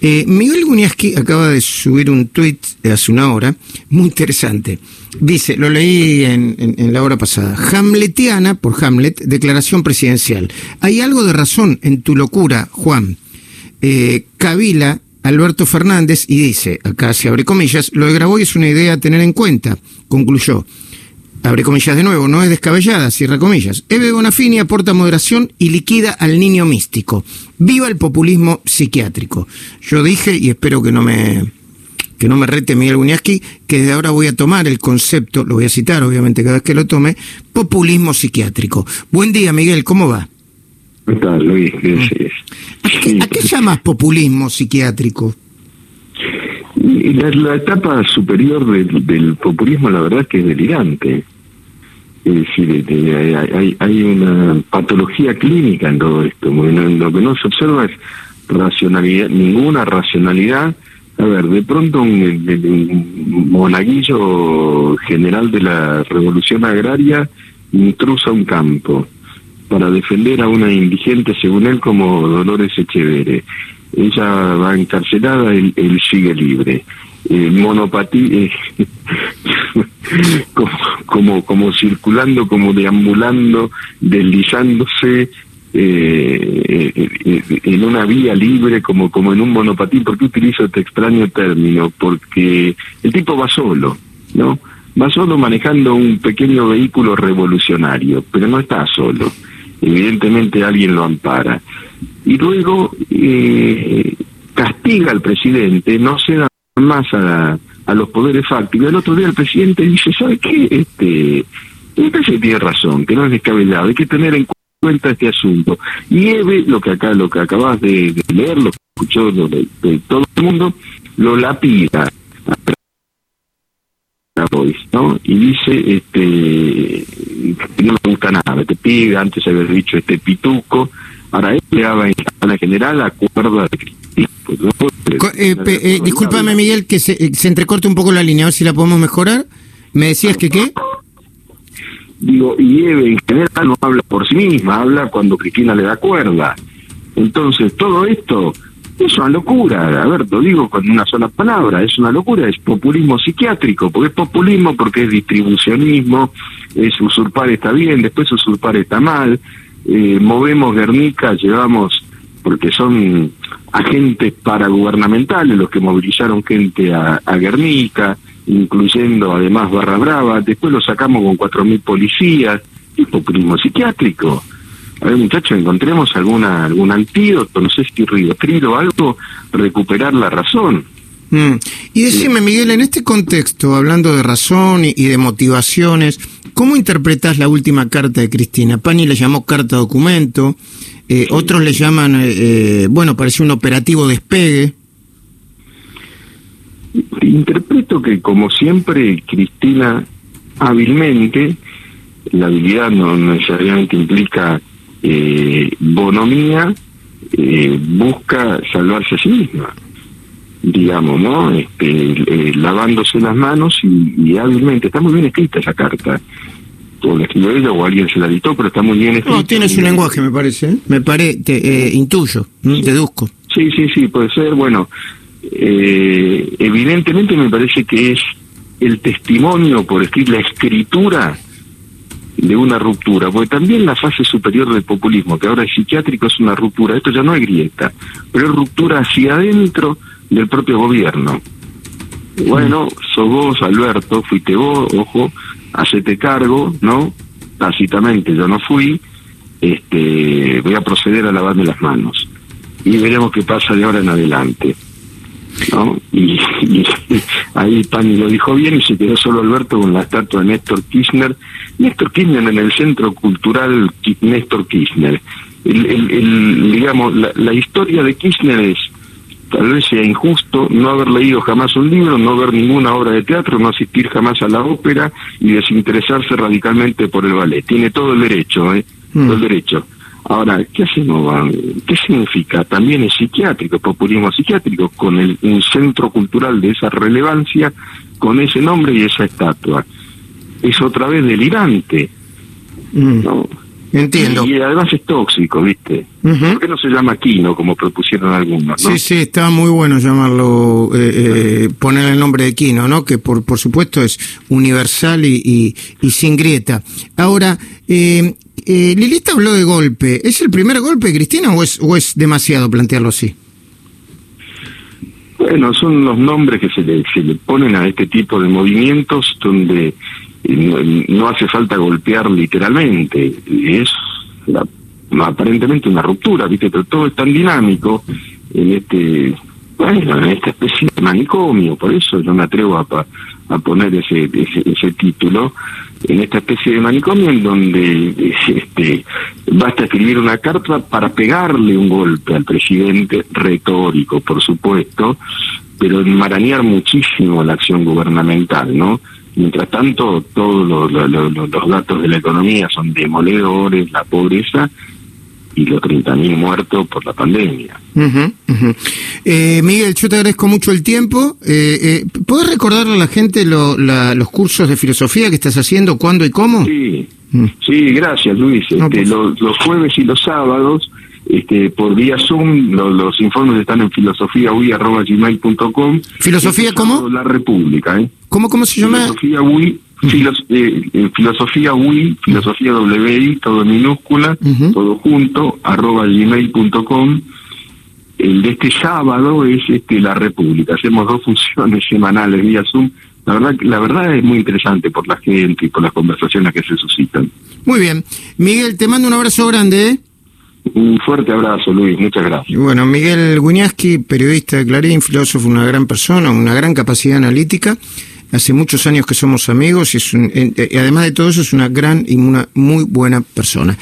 Miguel Wiñazki acaba de subir un tuit hace una hora, muy interesante. Dice, lo leí en la hora pasada, Hamletiana, por Hamlet, declaración presidencial. Hay algo de razón en tu locura, Juan. Cavila Alberto Fernández y dice, acá se abre comillas, lo de Grabois es una idea a tener en cuenta, concluyó. Abre comillas de nuevo, no es descabellada, cierra comillas. Ebe Bonafini aporta moderación y liquida al niño místico. Viva el populismo psiquiátrico. Yo dije, y espero que no me rete Miguel Wiñazki, que desde ahora voy a tomar el concepto, lo voy a citar obviamente cada vez que lo tome, populismo psiquiátrico. Buen día, Miguel, ¿cómo va? ¿Qué tal, Luis? ¿A qué llamas populismo psiquiátrico? La etapa superior del populismo, la verdad, es que es delirante. Es decir, hay una patología clínica en todo esto. Lo que no se observa es racionalidad, ninguna racionalidad. A ver, de pronto un monaguillo general de la revolución agraria intrusa un campo para defender a una indigente, según él, como Dolores Echeveres. Ella va encarcelada, él sigue libre. Monopatía, como circulando, como deambulando, deslizándose en una vía libre, como en un monopatín. ¿Por qué utilizo este extraño término? Porque el tipo va solo, ¿no? Va solo manejando un pequeño vehículo revolucionario, pero no está solo. Evidentemente alguien lo ampara. Y luego castiga al presidente, no se da más a los poderes fácticos. El otro día el presidente dice, ¿sabe qué? Me parece que tiene razón, que no es descabellado, hay que tener en cuenta este asunto. Y Ebe, lo que acabas de leer, lo que escuchó de todo el mundo, lo lapida, ¿no? Y dice, no me gusta nada, te pide, antes haber dicho pituco. Ahora él le daba a la general acuerdo de Cristina. Pues, ¿no? Discúlpame, Miguel, que se entrecorte un poco la línea, a ver si la podemos mejorar. ¿Me decías que qué? Digo, y Ebe en general no habla por sí misma, habla cuando Cristina le da cuerda. Entonces, todo esto es una locura, Alberto, digo con una sola palabra, es una locura, es populismo psiquiátrico, porque es populismo, porque es distribucionismo, es usurpar está bien, después usurpar está mal, movemos Guernica, llevamos, porque son agentes paragubernamentales los que movilizaron gente a Guernica, incluyendo además Barra Brava, después lo sacamos con 4.000 policías, es populismo psiquiátrico. A ver, muchachos, encontremos algún antídoto, no sé si ribotril o algo, recuperar la razón. Y decime, Miguel, en este contexto, hablando de razón y de motivaciones, ¿cómo interpretás la última carta de Cristina? Pani le llamó carta documento, otros le llaman, parecía un operativo despegue. Interpreto que, como siempre, Cristina hábilmente, la habilidad no necesariamente implica bonomía, busca salvarse a sí misma, digamos, ¿no? Lavándose las manos y hábilmente. Está muy bien escrita esa carta. O la escribió ella o alguien se la dictó, pero está muy bien escrita. No, tiene su lenguaje, me parece. Intuyo, sí. Deduzco. Sí, puede ser. Bueno, evidentemente me parece que es el testimonio, por decir, la escritura de una ruptura, porque también la fase superior del populismo, que ahora es psiquiátrico, es una ruptura, esto ya no es grieta, pero es ruptura hacia adentro del propio gobierno. Bueno, sos vos, Alberto, fuiste vos, ojo, hacete cargo, ¿no? Tácitamente yo no fui, voy a proceder a lavarme las manos, y veremos qué pasa de ahora en adelante, ¿no? Y ahí Pani lo dijo bien y se quedó solo Alberto con la estatua de Néstor Kirchner en el Centro Cultural Néstor Kirchner. Digamos, la historia de Kirchner es, tal vez sea injusto, no haber leído jamás un libro, no ver ninguna obra de teatro, no asistir jamás a la ópera y desinteresarse radicalmente por el ballet. Tiene todo el derecho, todo el derecho. Ahora, ¿qué hacemos? ¿Qué significa? También es psiquiátrico, populismo psiquiátrico, con un centro cultural de esa relevancia, con ese nombre y esa estatua. Es otra vez delirante, ¿no? Entiendo. Y además es tóxico, ¿viste? Uh-huh. ¿Por qué no se llama Quino, como propusieron algunos, no? Sí, sí, está muy bueno llamarlo, poner el nombre de Quino, ¿no? Que por supuesto es universal y sin grieta. Ahora, Lilita habló de golpe. ¿Es el primer golpe, Cristina, o es demasiado plantearlo así? Bueno, son los nombres que se le ponen a este tipo de movimientos donde no hace falta golpear literalmente, es aparentemente una ruptura, ¿viste? Pero todo es tan dinámico en esta especie de manicomio, por eso yo me atrevo a poner ese título, en esta especie de manicomio en donde basta escribir una carta para pegarle un golpe al presidente, retórico, por supuesto, pero enmarañar muchísimo la acción gubernamental, ¿no? Mientras tanto, todos los datos de la economía son demoledores, la pobreza y los 30.000 muertos por la pandemia. Uh-huh, uh-huh. Miguel, yo te agradezco mucho el tiempo. ¿Podés recordarle a la gente los cursos de filosofía que estás haciendo, cuándo y cómo? Sí, sí, gracias, Luis. Pues... los jueves y los sábados, por vía Zoom, los informes están en filosofiaui@gmail.com. ¿Filosofía cómo? La República, ¿eh? ¿Cómo se llama? Filosofía UI, filosofía WI, todo en minúscula, uh-huh, todo junto, @gmail.com. El de este sábado es La República. Hacemos 2 funciones semanales vía Zoom. La verdad es muy interesante por la gente y por las conversaciones que se suscitan. Muy bien. Miguel, te mando un abrazo grande, ¿eh? Un fuerte abrazo, Luis, muchas gracias. Bueno, Miguel Wiñazki, periodista de Clarín, filósofo, una gran persona, una gran capacidad analítica. Hace muchos años que somos amigos y además de todo eso es una gran y una muy buena persona.